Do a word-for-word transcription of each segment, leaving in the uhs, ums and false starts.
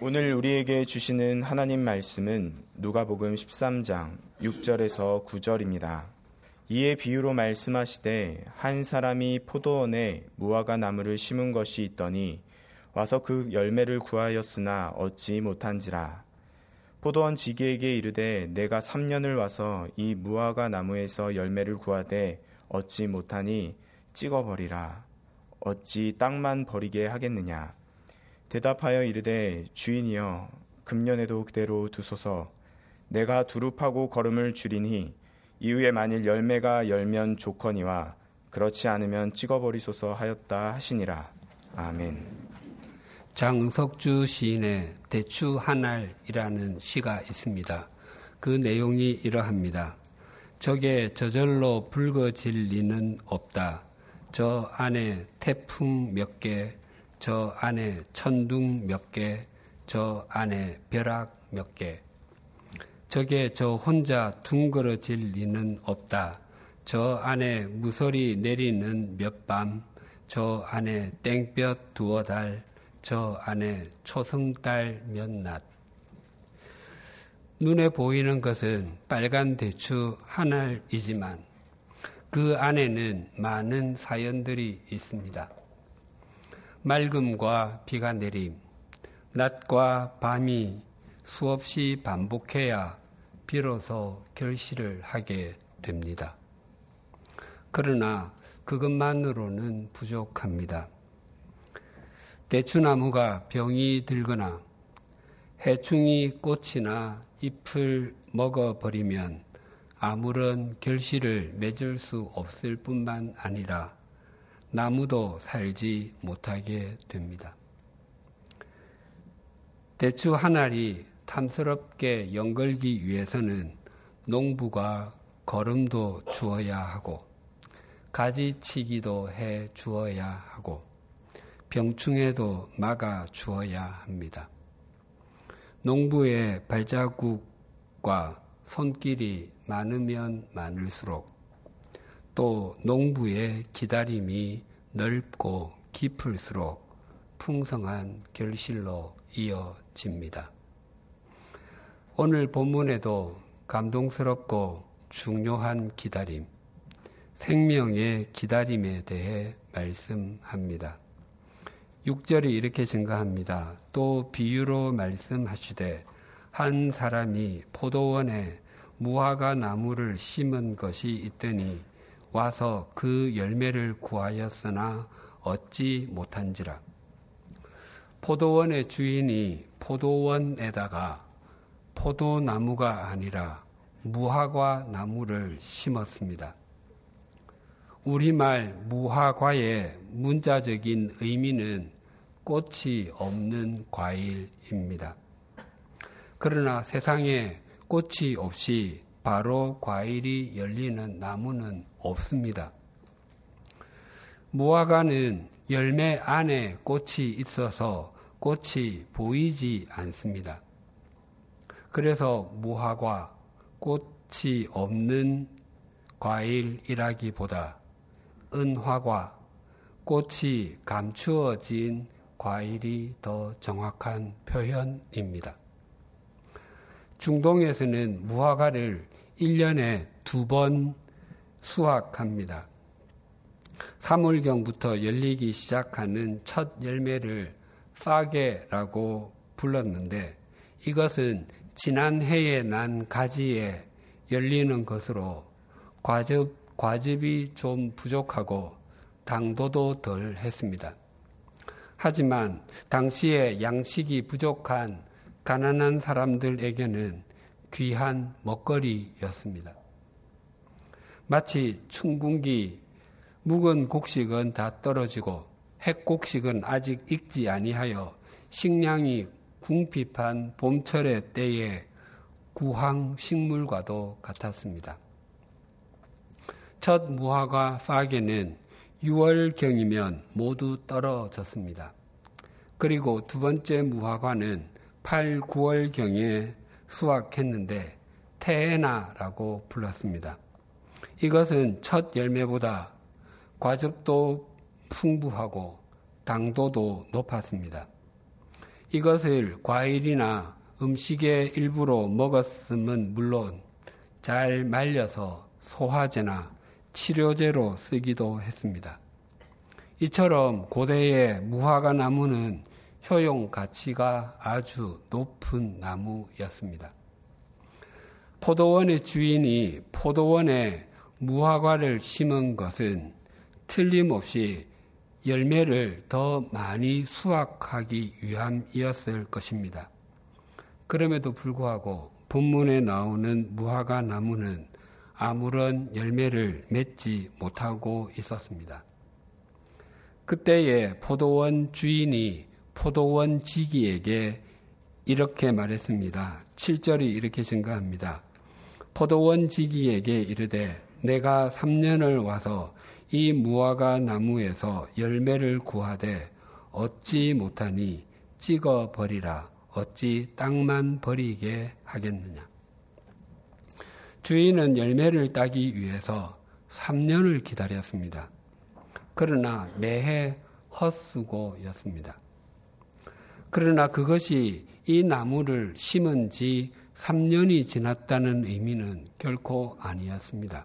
오늘 우리에게 주시는 하나님 말씀은 누가복음 십삼 장 육 절에서 구 절입니다. 이에 비유로 말씀하시되 한 사람이 포도원에 무화과 나무를 심은 것이 있더니 와서 그 열매를 구하였으나 얻지 못한지라. 포도원 지기에게 이르되 내가 삼 년을 와서 이 무화과 나무에서 열매를 구하되 얻지 못하니 찍어버리라. 어찌 땅만 버리게 하겠느냐. 대답하여 이르되 주인이여 금년에도 그대로 두소서. 내가 두루 파고 거름을 줄이니 이후에 만일 열매가 열면 좋거니와 그렇지 않으면 찍어버리소서 하였다 하시니라. 아멘. 장석주 시인의 대추 한 알이라는 시가 있습니다. 그 내용이 이러합니다. 적에 저절로 붉어질 리는 없다. 저 안에 태풍 몇 개, 저 안에 천둥 몇 개, 저 안에 벼락 몇 개. 적에 저 혼자 둥그러질 리는 없다. 저 안에 무서리 내리는 몇 밤, 저 안에 땡볕 두어 달, 저 안에 초승달 몇 낮. 눈에 보이는 것은 빨간 대추 한 알이지만 그 안에는 많은 사연들이 있습니다. 맑음과 비가 내림, 낮과 밤이 수없이 반복해야 비로소 결실을 하게 됩니다. 그러나 그것만으로는 부족합니다. 대추나무가 병이 들거나 해충이 꽃이나 잎을 먹어버리면 아무런 결실을 맺을 수 없을 뿐만 아니라 나무도 살지 못하게 됩니다. 대추 한 알이 탐스럽게 연결기 위해서는 농부가 거름도 주어야 하고 가지치기도 해 주어야 하고 병충해도 막아 주어야 합니다. 농부의 발자국과 손길이 많으면 많을수록 또 농부의 기다림이 넓고 깊을수록 풍성한 결실로 이어집니다. 오늘 본문에도 감동스럽고 중요한 기다림, 생명의 기다림에 대해 말씀합니다. 육 절이 이렇게 증가합니다. 또 비유로 말씀하시되 한 사람이 포도원에 무화과 나무를 심은 것이 있더니 와서 그 열매를 구하였으나 얻지 못한지라. 포도원의 주인이 포도원에다가 포도나무가 아니라 무화과 나무를 심었습니다. 우리말 무화과의 문자적인 의미는 꽃이 없는 과일입니다. 그러나 세상에 꽃이 없이 바로 과일이 열리는 나무는 없습니다. 무화과는 열매 안에 꽃이 있어서 꽃이 보이지 않습니다. 그래서 무화과, 꽃이 없는 과일이라기보다 은화과, 꽃이 감추어진 과일이 더 정확한 표현입니다. 중동에서는 무화과를 일 년에 두 번 수확합니다. 삼월경부터 열리기 시작하는 첫 열매를 싸게라고 불렀는데 이것은 지난해에 난 가지에 열리는 것으로 과즙, 과즙이 좀 부족하고 당도도 덜 했습니다. 하지만 당시에 양식이 부족한 가난한 사람들에게는 귀한 먹거리였습니다. 마치 춘궁기 묵은 곡식은 다 떨어지고 핵곡식은 아직 익지 아니하여 식량이 궁핍한 봄철의 때에 구황 식물과도 같았습니다. 첫 무화과 싸게는 유월경이면 모두 떨어졌습니다. 그리고 두 번째 무화과는 팔, 구월경에 수확했는데 테에나라고 불렀습니다. 이것은 첫 열매보다 과즙도 풍부하고 당도도 높았습니다. 이것을 과일이나 음식의 일부로 먹었음은 물론 잘 말려서 소화제나 치료제로 쓰기도 했습니다. 이처럼 고대의 무화과 나무는 효용 가치가 아주 높은 나무였습니다. 포도원의 주인이 포도원에 무화과를 심은 것은 틀림없이 열매를 더 많이 수확하기 위함이었을 것입니다. 그럼에도 불구하고 본문에 나오는 무화과 나무는 아무런 열매를 맺지 못하고 있었습니다. 그때의 포도원 주인이 포도원 지기에게 이렇게 말했습니다. 칠 절이 이렇게 증가합니다. 포도원 지기에게 이르되 내가 삼 년을 와서 이 무화과 나무에서 열매를 구하되 얻지 못하니 찍어버리라. 어찌 땅만 버리게 하겠느냐. 주인은 열매를 따기 위해서 삼 년을 기다렸습니다. 그러나 매해 헛수고였습니다. 그러나 그것이 이 나무를 심은 지 삼 년이 지났다는 의미는 결코 아니었습니다.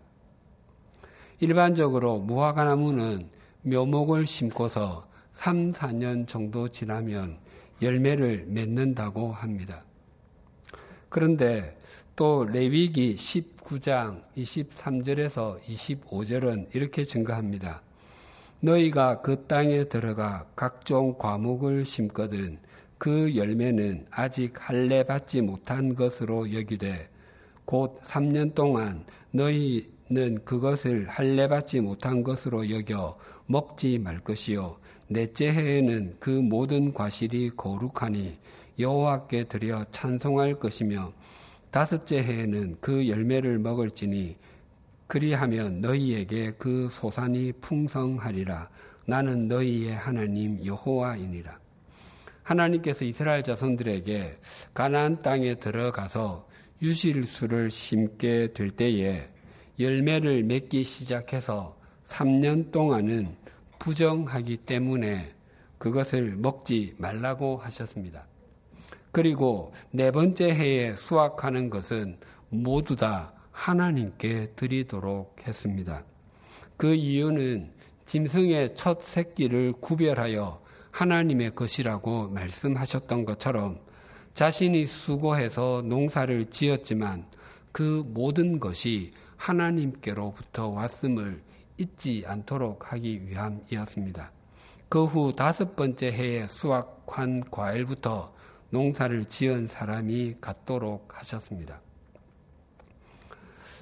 일반적으로 무화과 나무는 묘목을 심고서 삼, 사 년 정도 지나면 열매를 맺는다고 합니다. 그런데 또 레위기 십구 장 이십삼 절에서 이십오 절은 이렇게 증거합니다. 너희가 그 땅에 들어가 각종 과목을 심거든 그 열매는 아직 할례 받지 못한 것으로 여기되 곧 삼 년 동안 너희는 그것을 할례 받지 못한 것으로 여겨 먹지 말 것이요 넷째 해에는 그 모든 과실이 거룩하니 여호와께 드려 찬송할 것이며 다섯째 해에는 그 열매를 먹을지니 그리하면 너희에게 그 소산이 풍성하리라. 나는 너희의 하나님 여호와이니라. 하나님께서 이스라엘 자손들에게 가나안 땅에 들어가서 유실수를 심게 될 때에 열매를 맺기 시작해서 삼 년 동안은 부정하기 때문에 그것을 먹지 말라고 하셨습니다. 그리고 네 번째 해에 수확하는 것은 모두 다 하나님께 드리도록 했습니다. 그 이유는 짐승의 첫 새끼를 구별하여 하나님의 것이라고 말씀하셨던 것처럼 자신이 수고해서 농사를 지었지만 그 모든 것이 하나님께로부터 왔음을 잊지 않도록 하기 위함이었습니다. 그 후 다섯 번째 해에 수확한 과일부터 농사를 지은 사람이 갖도록 하셨습니다.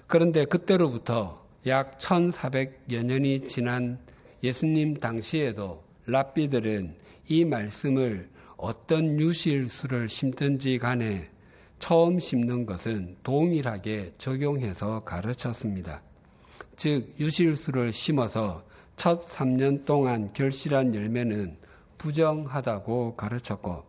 그런데 그때로부터 약 천사백여 년이 지난 예수님 당시에도 랍비들은 이 말씀을 어떤 유실수를 심든지 간에 처음 심는 것은 동일하게 적용해서 가르쳤습니다. 즉 유실수를 심어서 첫 삼 년 동안 결실한 열매는 부정하다고 가르쳤고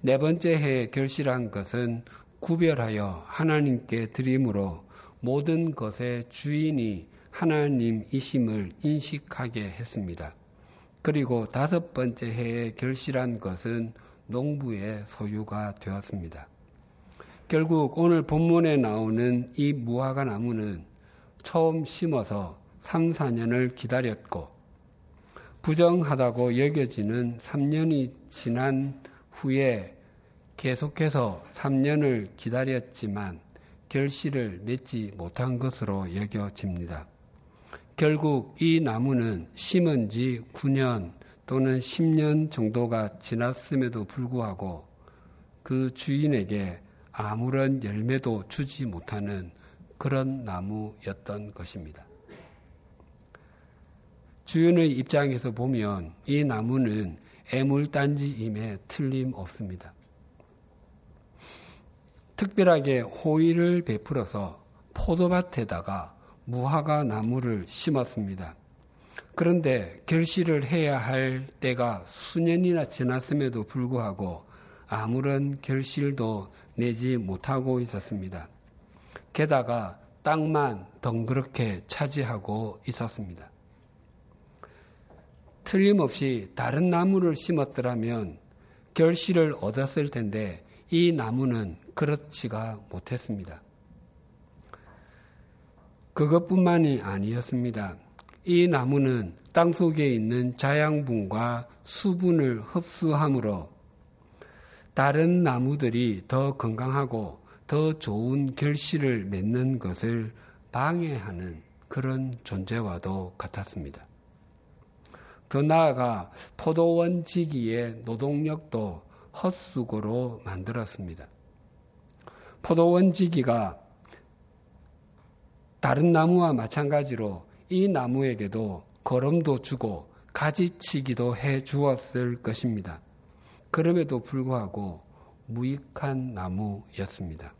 네 번째 해에 결실한 것은 구별하여 하나님께 드림으로 모든 것의 주인이 하나님이심을 인식하게 했습니다. 그리고 다섯 번째 해에 결실한 것은 농부의 소유가 되었습니다. 결국 오늘 본문에 나오는 이 무화과 나무는 처음 심어서 삼, 사 년을 기다렸고 부정하다고 여겨지는 삼 년이 지난 후에 계속해서 삼 년을 기다렸지만 결실을 맺지 못한 것으로 여겨집니다. 결국 이 나무는 심은 지 구 년 또는 십 년 정도가 지났음에도 불구하고 그 주인에게 아무런 열매도 주지 못하는 그런 나무였던 것입니다. 주인의 입장에서 보면 이 나무는 애물단지임에 틀림없습니다. 특별하게 호의를 베풀어서 포도밭에다가 무화과 나무를 심었습니다. 그런데 결실을 해야 할 때가 수년이나 지났음에도 불구하고 아무런 결실도 내지 못하고 있었습니다. 게다가 땅만 덩그렇게 차지하고 있었습니다. 틀림없이 다른 나무를 심었더라면 결실을 얻었을 텐데 이 나무는 그렇지가 못했습니다. 그것뿐만이 아니었습니다. 이 나무는 땅속에 있는 자양분과 수분을 흡수함으로 다른 나무들이 더 건강하고 더 좋은 결실을 맺는 것을 방해하는 그런 존재와도 같았습니다. 더 나아가 포도원 지기의 노동력도 헛수고로 만들었습니다. 포도원 지기가 다른 나무와 마찬가지로 이 나무에게도 거름도 주고 가지치기도 해 주었을 것입니다. 그럼에도 불구하고 무익한 나무였습니다.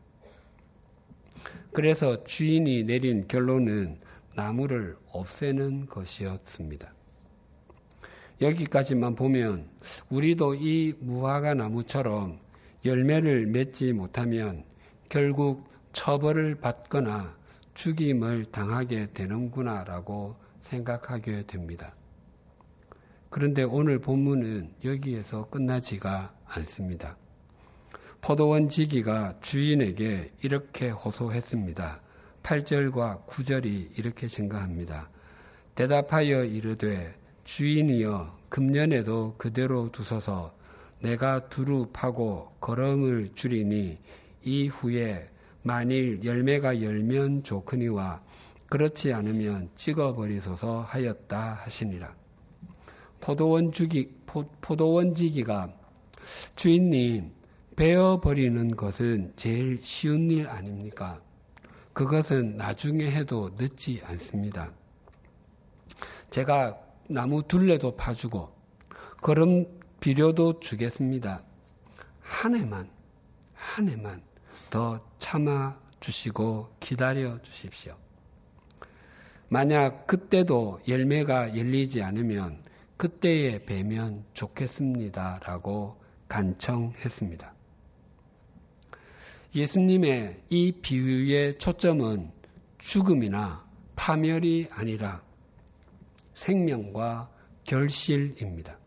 그래서 주인이 내린 결론은 나무를 없애는 것이었습니다. 여기까지만 보면 우리도 이 무화과 나무처럼 열매를 맺지 못하면 결국 처벌을 받거나 죽임을 당하게 되는구나라고 생각하게 됩니다. 그런데 오늘 본문은 여기에서 끝나지가 않습니다. 포도원 지기가 주인에게 이렇게 호소했습니다. 팔 절과 구 절이 이렇게 증가합니다. 대답하여 이르되 주인이여 금년에도 그대로 두소서 내가 두루 파고 거름을 줄이니 이후에 만일 열매가 열면 좋으니와 그렇지 않으면 찍어버리소서 하였다 하시니라. 포도원 주기, 포, 포도원 지기가 주인님 베어버리는 것은 제일 쉬운 일 아닙니까? 그것은 나중에 해도 늦지 않습니다. 제가 나무 둘레도 파주고 거름 비료도 주겠습니다. 한 해만 한 해만 더 참아주시고 기다려주십시오. 만약 그때도 열매가 열리지 않으면 그때에 뵈면 좋겠습니다라고 간청했습니다. 예수님의 이 비유의 초점은 죽음이나 파멸이 아니라 생명과 결실입니다.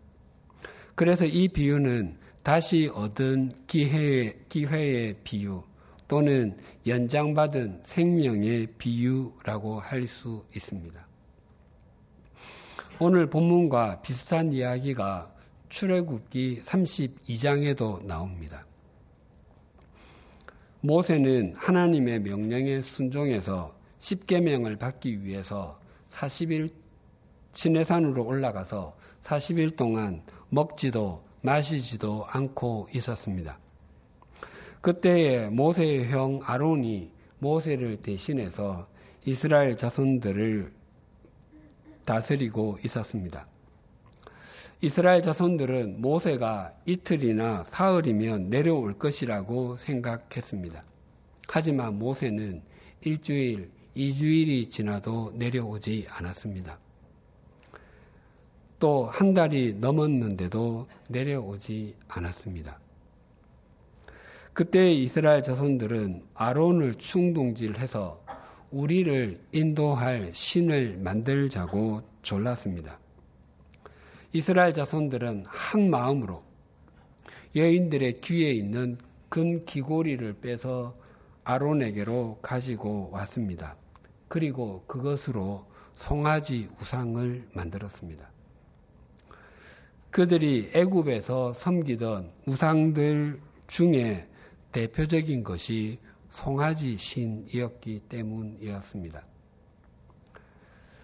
그래서 이 비유는 다시 얻은 기회의, 기회의 비유 또는 연장받은 생명의 비유라고 할 수 있습니다. 오늘 본문과 비슷한 이야기가 출애굽기 삼십이 장에도 나옵니다. 모세는 하나님의 명령에 순종해서 십계명을 받기 위해서 사십 일 시내산으로 올라가서 사십 일 동안 먹지도 마시지도 않고 있었습니다. 그때에 모세의 형 아론이 모세를 대신해서 이스라엘 자손들을 다스리고 있었습니다. 이스라엘 자손들은 모세가 이틀이나 사흘이면 내려올 것이라고 생각했습니다. 하지만 모세는 일주일, 이주일이 지나도 내려오지 않았습니다. 또 한 달이 넘었는데도 내려오지 않았습니다. 그때 이스라엘 자손들은 아론을 충동질해서 우리를 인도할 신을 만들자고 졸랐습니다. 이스라엘 자손들은 한 마음으로 여인들의 귀에 있는 금 귀고리를 빼서 아론에게로 가지고 왔습니다. 그리고 그것으로 송아지 우상을 만들었습니다. 그들이 애굽에서 섬기던 우상들 중에 대표적인 것이 송아지 신이었기 때문이었습니다.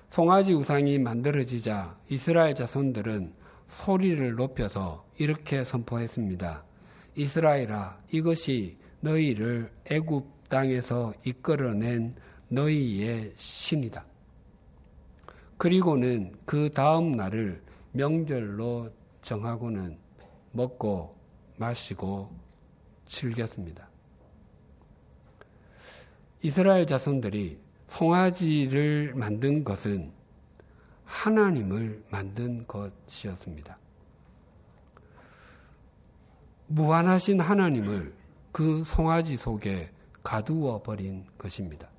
송아지 우상이 만들어지자 이스라엘 자손들은 소리를 높여서 이렇게 선포했습니다. 이스라엘아, 이것이 너희를 애굽 땅에서 이끌어낸 너희의 신이다. 그리고는 그 다음 날을 명절로 정하고는 먹고 마시고 즐겼습니다. 이스라엘 자손들이 송아지를 만든 것은 하나님을 만든 것이었습니다. 무한하신 하나님을 그 송아지 속에 가두어 버린 것입니다.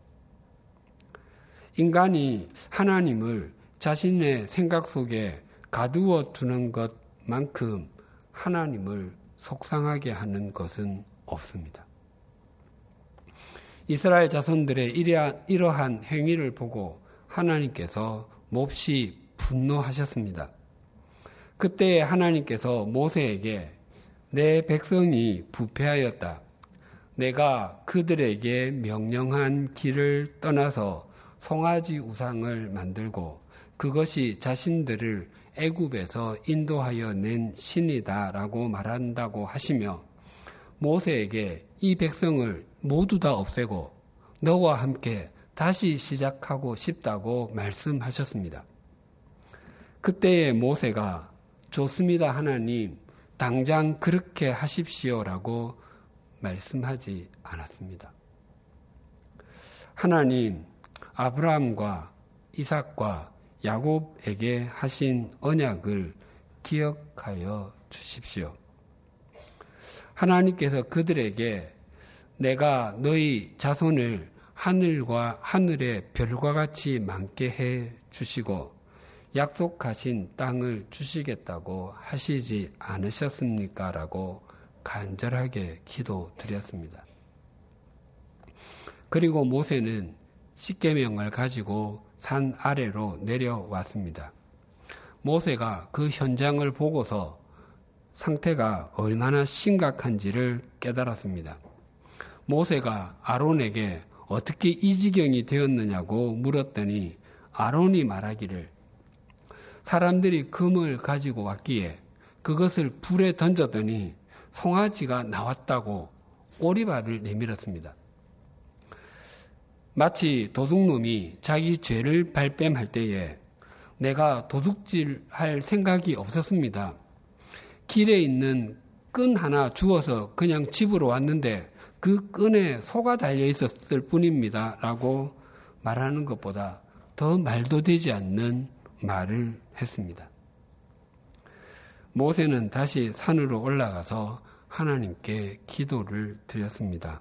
인간이 하나님을 자신의 생각 속에 가두어 두는 것만큼 하나님을 속상하게 하는 것은 없습니다. 이스라엘 자손들의 이러한 행위를 보고 하나님께서 몹시 분노하셨습니다. 그때 하나님께서 모세에게 내 백성이 부패하였다. 내가 그들에게 명령한 길을 떠나서 송아지 우상을 만들고 그것이 자신들을 애굽에서 인도하여 낸 신이다 라고 말한다고 하시며 모세에게 이 백성을 모두 다 없애고 너와 함께 다시 시작하고 싶다고 말씀하셨습니다. 그때의 모세가 좋습니다 하나님 당장 그렇게 하십시오라고 말씀하지 않았습니다. 하나님 아브라함과 이삭과 야곱에게 하신 언약을 기억하여 주십시오. 하나님께서 그들에게 내가 너희 자손을 하늘과 하늘의 별과 같이 많게 해 주시고 약속하신 땅을 주시겠다고 하시지 않으셨습니까? 라고 간절하게 기도드렸습니다. 그리고 모세는 십계명을 가지고 산 아래로 내려왔습니다. 모세가 그 현장을 보고서 상태가 얼마나 심각한지를 깨달았습니다. 모세가 아론에게 어떻게 이 지경이 되었느냐고 물었더니 아론이 말하기를 사람들이 금을 가지고 왔기에 그것을 불에 던졌더니 송아지가 나왔다고 오리발을 내밀었습니다. 마치 도둑놈이 자기 죄를 발뺌할 때에 내가 도둑질할 생각이 없었습니다. 길에 있는 끈 하나 주워서 그냥 집으로 왔는데 그 끈에 소가 달려 있었을 뿐입니다. 라고 말하는 것보다 더 말도 되지 않는 말을 했습니다. 모세는 다시 산으로 올라가서 하나님께 기도를 드렸습니다.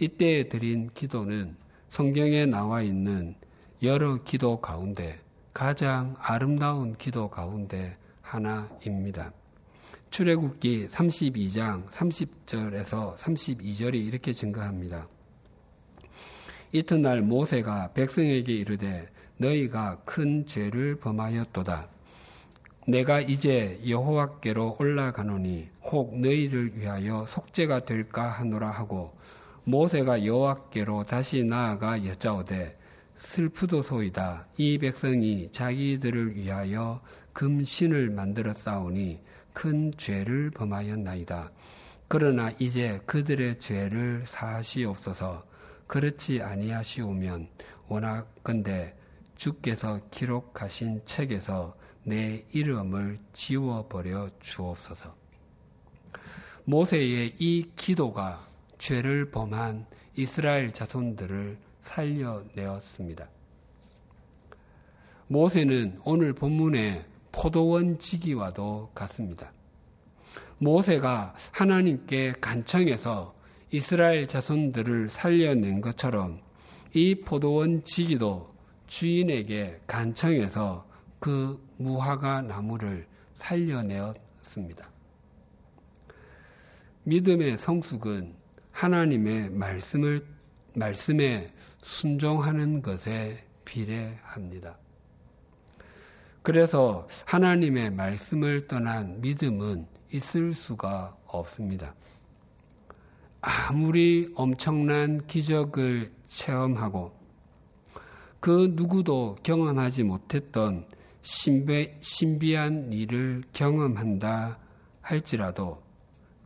이때 드린 기도는 성경에 나와 있는 여러 기도 가운데 가장 아름다운 기도 가운데 하나입니다. 출애굽기 삼십이 장 삼십 절에서 삼십이 절이 이렇게 증거합니다. 이튿날 모세가 백성에게 이르되 너희가 큰 죄를 범하였도다. 내가 이제 여호와께로 올라가노니 혹 너희를 위하여 속죄가 될까 하노라 하고 모세가 여호와께로 다시 나아가 여짜오되 슬프도소이다. 이 백성이 자기들을 위하여 금신을 만들어 싸우니 큰 죄를 범하였나이다. 그러나 이제 그들의 죄를 사하시옵소서. 그렇지 아니하시오면 원하건대 주께서 기록하신 책에서 내 이름을 지워버려 주옵소서. 모세의 이 기도가 죄를 범한 이스라엘 자손들을 살려내었습니다. 모세는 오늘 본문의 포도원 지기와도 같습니다. 모세가 하나님께 간청해서 이스라엘 자손들을 살려낸 것처럼 이 포도원 지기도 주인에게 간청해서 그 무화과 나무를 살려내었습니다. 믿음의 성숙은 하나님의 말씀을, 말씀에 순종하는 것에 비례합니다. 그래서 하나님의 말씀을 떠난 믿음은 있을 수가 없습니다. 아무리 엄청난 기적을 체험하고 그 누구도 경험하지 못했던 신비, 신비한 일을 경험한다 할지라도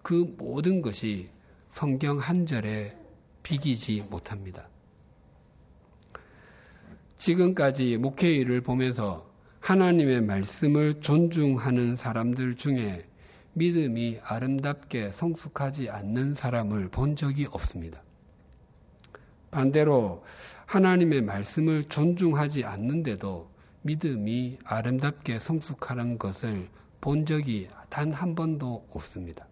그 모든 것이 성경 한 절에 비기지 못합니다. 지금까지 목회일을 보면서 하나님의 말씀을 존중하는 사람들 중에 믿음이 아름답게 성숙하지 않는 사람을 본 적이 없습니다. 반대로 하나님의 말씀을 존중하지 않는데도 믿음이 아름답게 성숙하는 것을 본 적이 단 한 번도 없습니다.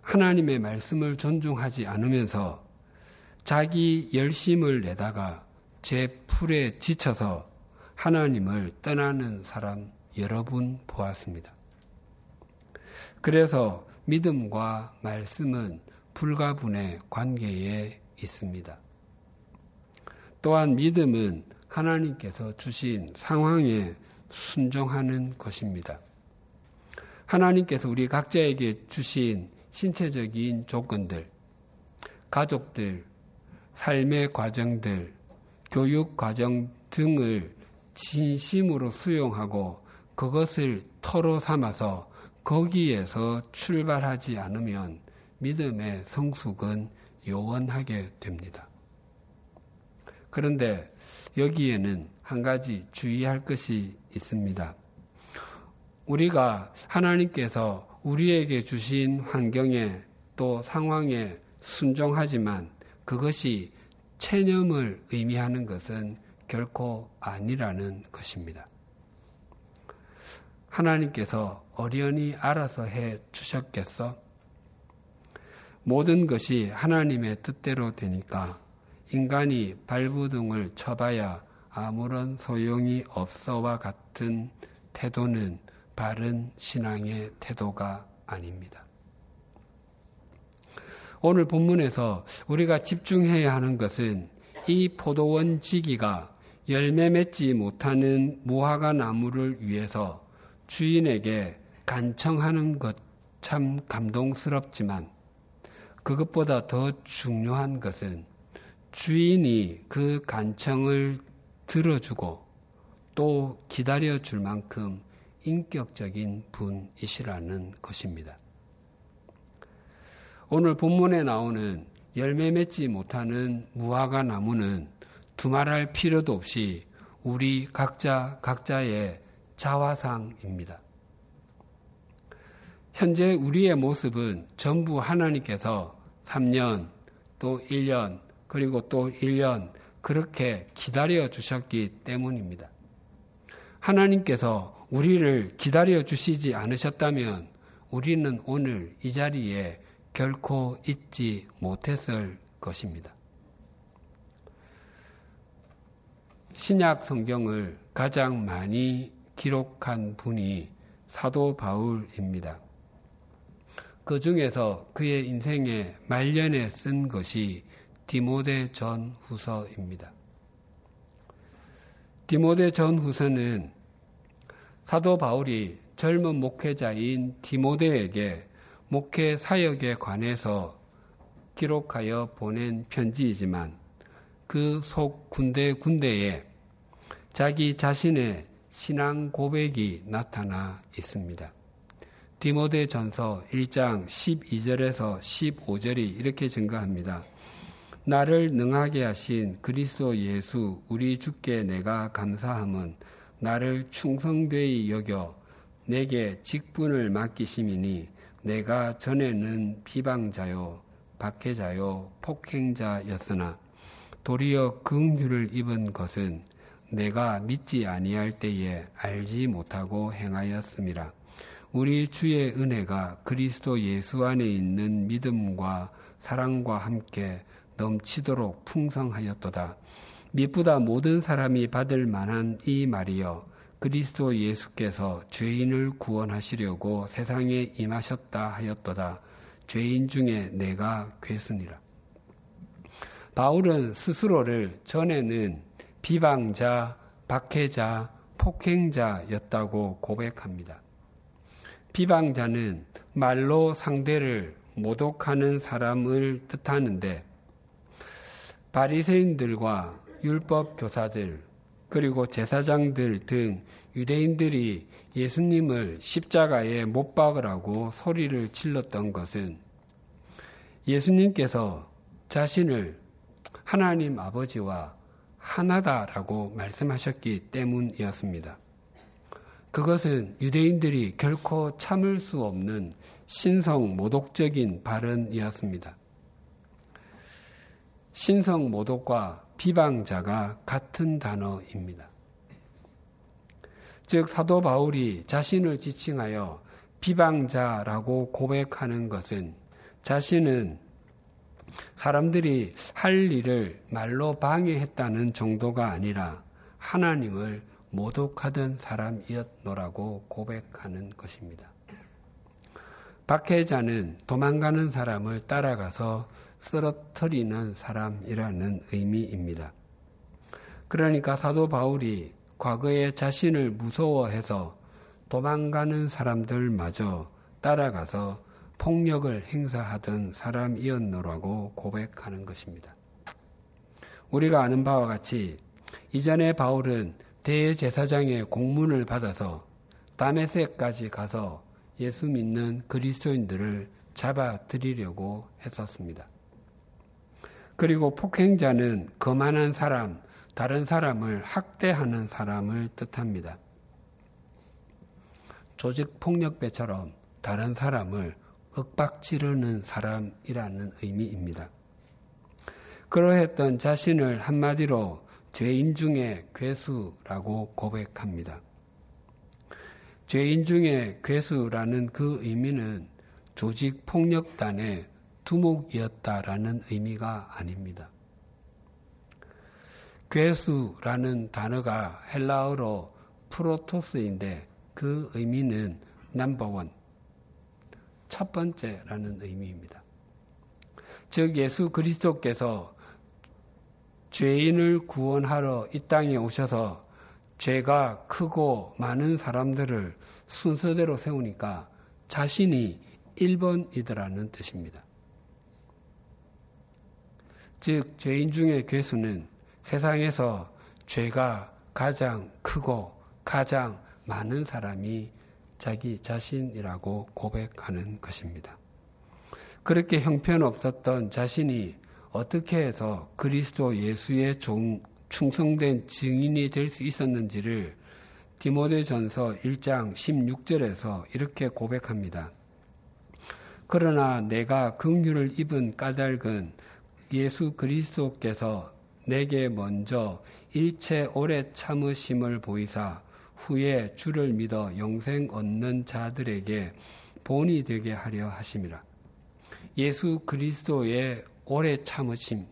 하나님의 말씀을 존중하지 않으면서 자기 열심을 내다가 제 풀에 지쳐서 하나님을 떠나는 사람 여러분 보았습니다. 그래서 믿음과 말씀은 불가분의 관계에 있습니다. 또한 믿음은 하나님께서 주신 상황에 순종하는 것입니다. 하나님께서 우리 각자에게 주신 신체적인 조건들, 가족들, 삶의 과정들, 교육 과정 등을 진심으로 수용하고 그것을 터로 삼아서 거기에서 출발하지 않으면 믿음의 성숙은 요원하게 됩니다. 그런데 여기에는 한 가지 주의할 것이 있습니다. 우리가 하나님께서 우리에게 주신 환경에 또 상황에 순종하지만 그것이 체념을 의미하는 것은 결코 아니라는 것입니다. 하나님께서 어련히 알아서 해 주셨겠어? 모든 것이 하나님의 뜻대로 되니까 인간이 발버둥을 쳐봐야 아무런 소용이 없어와 같은 태도는 바른 신앙의 태도가 아닙니다. 오늘 본문에서 우리가 집중해야 하는 것은 이 포도원 지기가 열매 맺지 못하는 무화과 나무를 위해서 주인에게 간청하는 것 참 감동스럽지만 그것보다 더 중요한 것은 주인이 그 간청을 들어주고 또 기다려줄 만큼 인격적인 분이시라는 것입니다. 오늘 본문에 나오는 열매 맺지 못하는 무화과 나무는 두말할 필요도 없이 우리 각자 각자의 자화상입니다. 현재 우리의 모습은 전부 하나님께서 삼 년 또 일 년 그리고 또 일 년 그렇게 기다려 주셨기 때문입니다. 하나님께서 우리를 기다려 주시지 않으셨다면 우리는 오늘 이 자리에 결코 있지 못했을 것입니다. 신약 성경을 가장 많이 기록한 분이 사도 바울입니다. 그 중에서 그의 인생의 말년에 쓴 것이 디모데 전 후서입니다. 디모데 전 후서는 사도 바울이 젊은 목회자인 디모데에게 목회 사역에 관해서 기록하여 보낸 편지이지만 그 속 군데군데에 자기 자신의 신앙 고백이 나타나 있습니다. 디모데 전서 일 장 십이 절에서 십오 절이 이렇게 증거합니다. 나를 능하게 하신 그리스도 예수 우리 주께 내가 감사함은 나를 충성되이 여겨 내게 직분을 맡기심이니 내가 전에는 비방자요 박해자요 폭행자였으나 도리어 긍휼을 입은 것은 내가 믿지 아니할 때에 알지 못하고 행하였음이라. 우리 주의 은혜가 그리스도 예수 안에 있는 믿음과 사랑과 함께 넘치도록 풍성하였도다. 미쁘다 모든 사람이 받을 만한 이 말이여 그리스도 예수께서 죄인을 구원하시려고 세상에 임하셨다 하였도다. 죄인 중에 내가 괴수니라. 바울은 스스로를 전에는 비방자, 박해자, 폭행자였다고 고백합니다. 비방자는 말로 상대를 모독하는 사람을 뜻하는데 바리새인들과 율법 교사들 그리고 제사장들 등 유대인들이 예수님을 십자가에 못 박으라고 소리를 질렀던 것은 예수님께서 자신을 하나님 아버지와 하나다라고 말씀하셨기 때문이었습니다. 그것은 유대인들이 결코 참을 수 없는 신성 모독적인 발언이었습니다. 신성 모독과 비방자가 같은 단어입니다. 즉 사도 바울이 자신을 지칭하여 비방자라고 고백하는 것은 자신은 사람들이 할 일을 말로 방해했다는 정도가 아니라 하나님을 모독하던 사람이었노라고 고백하는 것입니다. 박해자는 도망가는 사람을 따라가서 쓰러뜨리는 사람이라는 의미입니다. 그러니까 사도 바울이 과거에 자신을 무서워해서 도망가는 사람들마저 따라가서 폭력을 행사하던 사람이었노라고 고백하는 것입니다. 우리가 아는 바와 같이 이전에 바울은 대제사장의 공문을 받아서 다메섹까지 가서 예수 믿는 그리스도인들을 잡아들이려고 했었습니다. 그리고 폭행자는 거만한 사람, 다른 사람을 학대하는 사람을 뜻합니다. 조직폭력배처럼 다른 사람을 윽박지르는 사람이라는 의미입니다. 그러했던 자신을 한마디로 죄인 중에 괴수라고 고백합니다. 죄인 중에 괴수라는 그 의미는 조직폭력단의 두목이었다라는 의미가 아닙니다. 괴수라는 단어가 헬라어로 프로토스인데 그 의미는 넘버원, 첫 번째라는 의미입니다. 즉 예수 그리스도께서 죄인을 구원하러 이 땅에 오셔서 죄가 크고 많은 사람들을 순서대로 세우니까 자신이 일 번이더라는 뜻입니다. 즉 죄인 중에 괴수는 세상에서 죄가 가장 크고 가장 많은 사람이 자기 자신이라고 고백하는 것입니다. 그렇게 형편없었던 자신이 어떻게 해서 그리스도 예수의 종, 충성된 증인이 될 수 있었는지를 디모데전서 일 장 십육 절에서 이렇게 고백합니다. 그러나 내가 긍휼을 입은 까닭은 예수 그리스도께서 내게 먼저 일체 오래 참으심을 보이사 후에 주를 믿어 영생 얻는 자들에게 본이 되게 하려 하심이라. 예수 그리스도의 오래 참으심,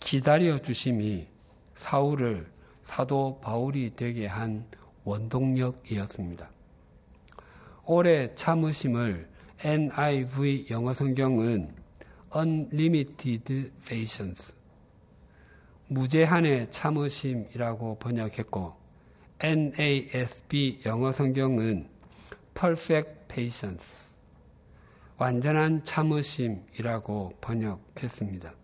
기다려주심이 사울을 사도 바울이 되게 한 원동력이었습니다. 오래 참으심을 엔 아이 브이 영어성경은 Unlimited Patience, 무제한의 참으심이라고 번역했고 엔 에이 에스 비 영어성경은 Perfect Patience, 완전한 참으심이라고 번역했습니다.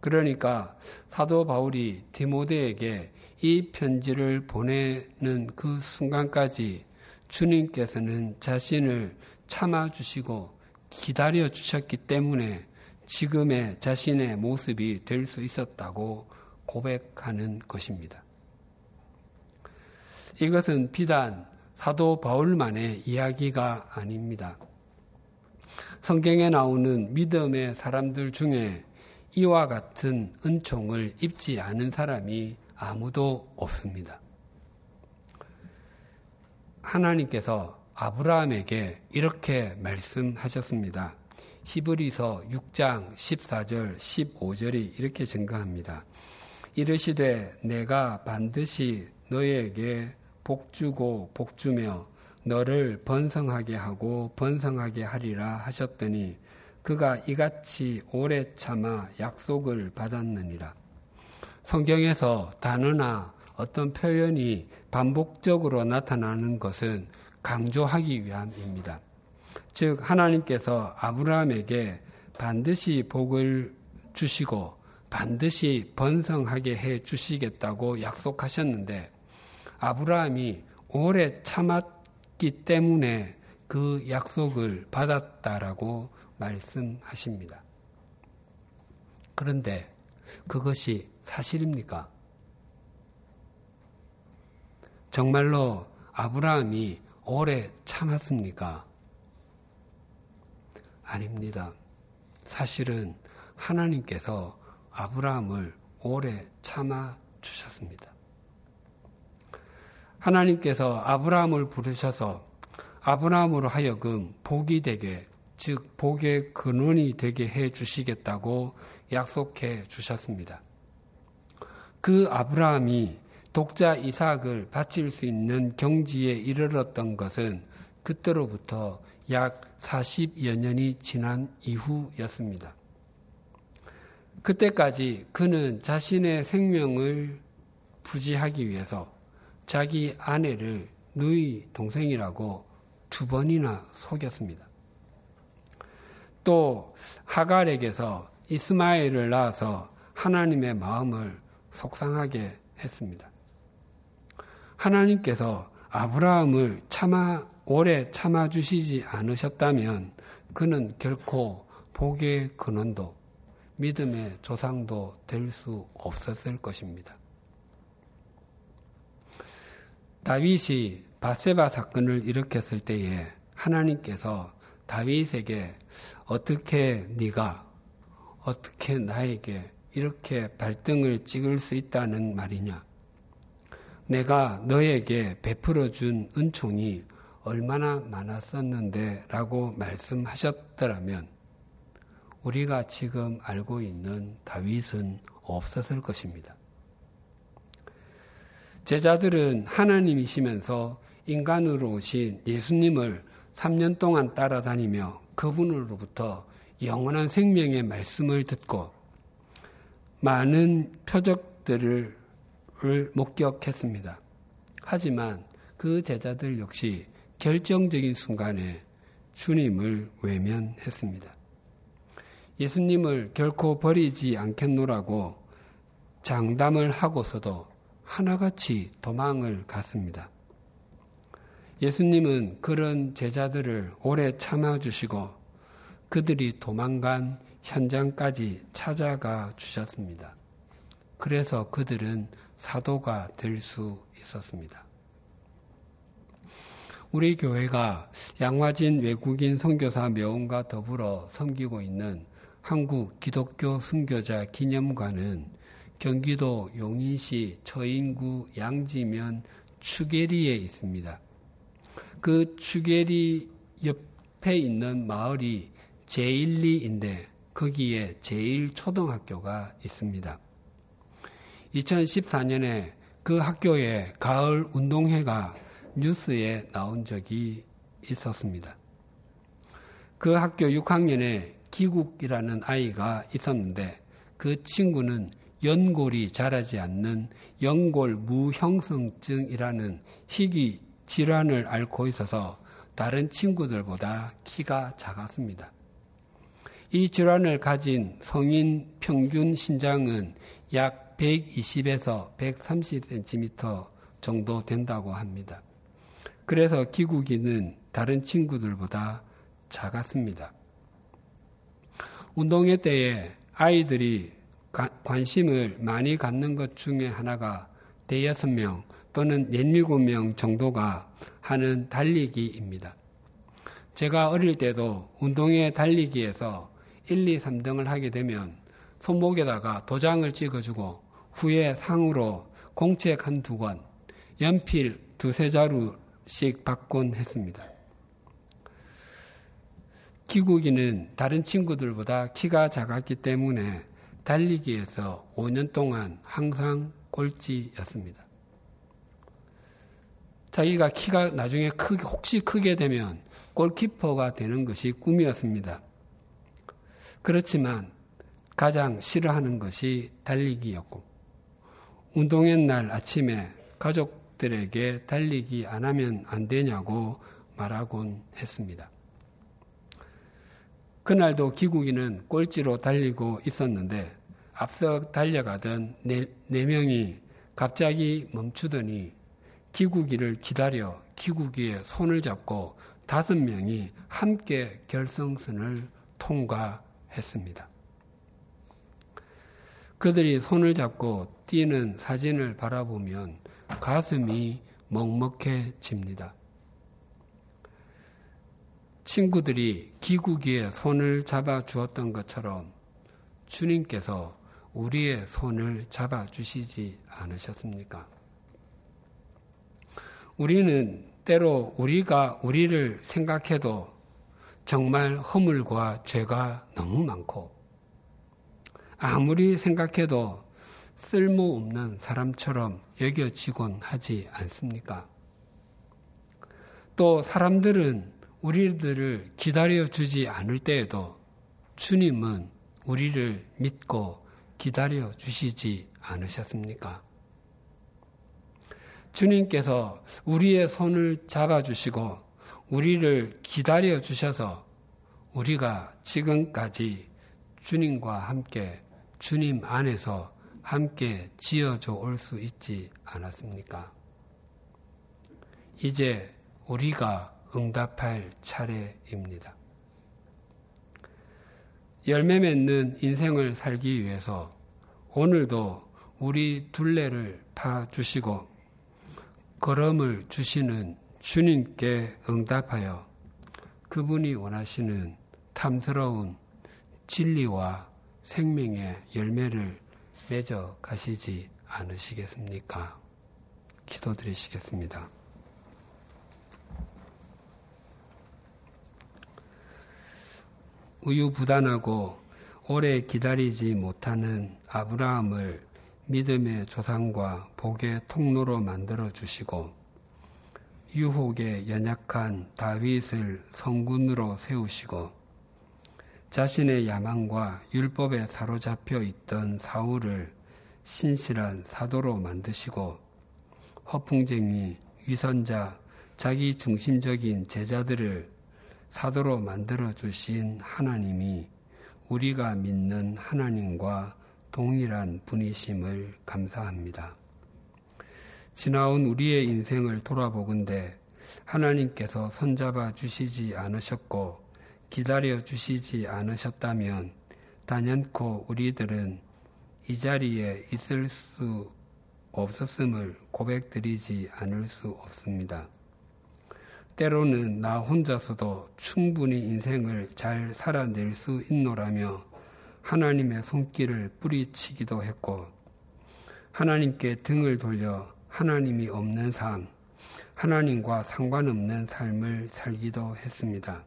그러니까 사도 바울이 디모데에게 이 편지를 보내는 그 순간까지 주님께서는 자신을 참아주시고 기다려주셨기 때문에 지금의 자신의 모습이 될 수 있었다고 고백하는 것입니다. 이것은 비단 사도 바울만의 이야기가 아닙니다. 성경에 나오는 믿음의 사람들 중에 이와 같은 은총을 입지 않은 사람이 아무도 없습니다. 하나님께서 아브라함에게 이렇게 말씀하셨습니다. 히브리서 육 장 십사 절 십오 절이 이렇게 증거합니다. 이르시되 내가 반드시 너에게 복주고 복주며 너를 번성하게 하고 번성하게 하리라 하셨더니 그가 이같이 오래 참아 약속을 받았느니라. 성경에서 단어나 어떤 표현이 반복적으로 나타나는 것은 강조하기 위함입니다. 즉 하나님께서 아브라함에게 반드시 복을 주시고 반드시 번성하게 해 주시겠다고 약속하셨는데 아브라함이 오래 참았기 때문에 그 약속을 받았다라고 말씀하십니다. 그런데 그것이 사실입니까? 정말로 아브라함이 오래 참았습니까? 아닙니다. 사실은 하나님께서 아브라함을 오래 참아 주셨습니다. 하나님께서 아브라함을 부르셔서 아브라함으로 하여금 복이 되게, 즉 복의 근원이 되게 해 주시겠다고 약속해 주셨습니다. 그 아브라함이 독자 이삭을 바칠 수 있는 경지에 이르렀던 것은 그때로부터 약 사십여 년이 지난 이후였습니다. 그때까지 그는 자신의 생명을 부지하기 위해서 자기 아내를 누이 동생이라고 두 번이나 속였습니다. 또 하갈에게서 이스마엘을 낳아서 하나님의 마음을 속상하게 했습니다. 하나님께서 아브라함을 참아 오래 참아주시지 않으셨다면 그는 결코 복의 근원도 믿음의 조상도 될 수 없었을 것입니다. 다윗이 밧세바 사건을 일으켰을 때에 하나님께서 다윗에게 어떻게 네가 어떻게 나에게 이렇게 발등을 찍을 수 있다는 말이냐? 내가 너에게 베풀어준 은총이 얼마나 많았었는데 라고 말씀하셨더라면 우리가 지금 알고 있는 다윗은 없었을 것입니다. 제자들은 하나님이시면서 인간으로 오신 예수님을 삼 년 동안 따라다니며 그분으로부터 영원한 생명의 말씀을 듣고 많은 표적들을 목격했습니다. 하지만 그 제자들 역시 결정적인 순간에 주님을 외면했습니다. 예수님을 결코 버리지 않겠노라고 장담을 하고서도 하나같이 도망을 갔습니다. 예수님은 그런 제자들을 오래 참아주시고 그들이 도망간 현장까지 찾아가 주셨습니다. 그래서 그들은 사도가 될 수 있었습니다. 우리 교회가 양화진 외국인 선교사 묘원과 더불어 섬기고 있는 한국 기독교 순교자 기념관은 경기도 용인시 처인구 양지면 추계리에 있습니다. 그 추계리 옆에 있는 마을이 제일리인데 거기에 제일초등학교가 있습니다. 이천십사 년에 그 학교의 가을 운동회가 뉴스에 나온 적이 있었습니다. 그 학교 육 학년에 기국이라는 아이가 있었는데 그 친구는 연골이 자라지 않는 연골 무형성증이라는 희귀 질환을 앓고 있어서 다른 친구들보다 키가 작았습니다. 이 질환을 가진 성인 평균 신장은 약 백이십에서 백삼십 센티미터 정도 된다고 합니다. 그래서 기국이는 다른 친구들보다 작았습니다. 운동회 때에 아이들이 가, 관심을 많이 갖는 것 중에 하나가 대여섯 명 또는 열일곱 명 정도가 하는 달리기입니다. 제가 어릴 때도 운동회 달리기에서 일, 이, 삼 등을 하게 되면 손목에다가 도장을 찍어주고 후에 상으로 공책 한두 권, 연필 두세 자루씩 받곤 했습니다. 기국이는 다른 친구들보다 키가 작았기 때문에 달리기에서 오 년 동안 항상 꼴찌였습니다. 자기가 키가 나중에 크게, 혹시 크게 되면 골키퍼가 되는 것이 꿈이었습니다. 그렇지만 가장 싫어하는 것이 달리기였고 운동회 날 아침에 가족들에게 달리기 안 하면 안 되냐고 말하곤 했습니다. 그날도 기국이는 꼴찌로 달리고 있었는데 앞서 달려가던 네, 네 명이 갑자기 멈추더니 기국이를 기다려 기국이의 손을 잡고 다섯 명이 함께 결승선을 통과했습니다. 그들이 손을 잡고 뛰는 사진을 바라보면 가슴이 먹먹해집니다. 친구들이 기국이의 손을 잡아주었던 것처럼 주님께서 우리의 손을 잡아주시지 않으셨습니까? 우리는 때로 우리가 우리를 생각해도 정말 허물과 죄가 너무 많고 아무리 생각해도 쓸모없는 사람처럼 여겨지곤 하지 않습니까? 또 사람들은 우리들을 기다려주지 않을 때에도 주님은 우리를 믿고 기다려주시지 않으셨습니까? 주님께서 우리의 손을 잡아주시고 우리를 기다려주셔서 우리가 지금까지 주님과 함께 주님 안에서 함께 지어져 올 수 있지 않았습니까? 이제 우리가 응답할 차례입니다. 열매 맺는 인생을 살기 위해서 오늘도 우리 둘레를 파주시고 걸음을 주시는 주님께 응답하여 그분이 원하시는 탐스러운 진리와 생명의 열매를 맺어 가시지 않으시겠습니까? 기도드리시겠습니다. 우유부단하고 오래 기다리지 못하는 아브라함을 믿음의 조상과 복의 통로로 만들어 주시고 유혹에 연약한 다윗을 성군으로 세우시고 자신의 야망과 율법에 사로잡혀 있던 사울을 신실한 사도로 만드시고 허풍쟁이, 위선자, 자기중심적인 제자들을 사도로 만들어 주신 하나님이 우리가 믿는 하나님과 동일한 분이심을 감사합니다. 지나온 우리의 인생을 돌아보건대 하나님께서 손잡아 주시지 않으셨고 기다려 주시지 않으셨다면 단연코 우리들은 이 자리에 있을 수 없었음을 고백드리지 않을 수 없습니다. 때로는 나 혼자서도 충분히 인생을 잘 살아낼 수 있노라며 하나님의 손길을 뿌리치기도 했고 하나님께 등을 돌려 하나님이 없는 삶, 하나님과 상관없는 삶을 살기도 했습니다.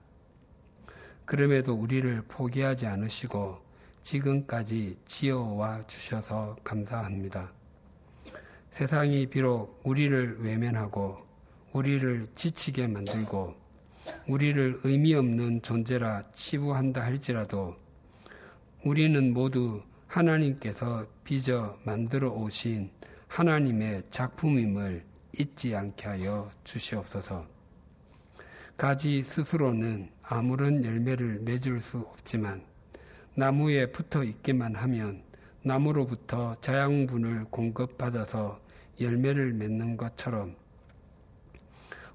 그럼에도 우리를 포기하지 않으시고 지금까지 지어와 주셔서 감사합니다. 세상이 비록 우리를 외면하고 우리를 지치게 만들고 우리를 의미 없는 존재라 치부한다 할지라도 우리는 모두 하나님께서 빚어 만들어 오신 하나님의 작품임을 잊지 않게 하여 주시옵소서. 가지 스스로는 아무런 열매를 맺을 수 없지만 나무에 붙어 있기만 하면 나무로부터 자양분을 공급받아서 열매를 맺는 것처럼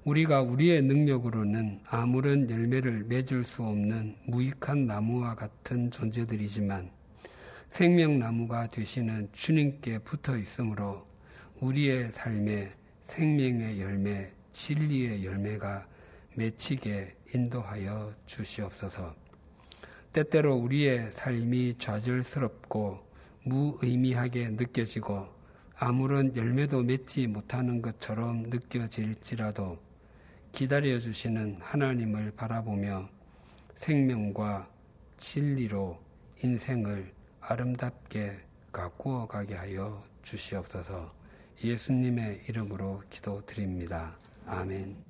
우리가 우리의 능력으로는 아무런 열매를 맺을 수 없는 무익한 나무와 같은 존재들이지만 생명나무가 되시는 주님께 붙어 있으므로 우리의 삶에 생명의 열매, 진리의 열매가 맺히게 인도하여 주시옵소서. 때때로 우리의 삶이 좌절스럽고 무의미하게 느껴지고 아무런 열매도 맺지 못하는 것처럼 느껴질지라도 기다려주시는 하나님을 바라보며 생명과 진리로 인생을 아름답게 가꾸어 가게 하여 주시옵소서. 예수님의 이름으로 기도드립니다. 아멘.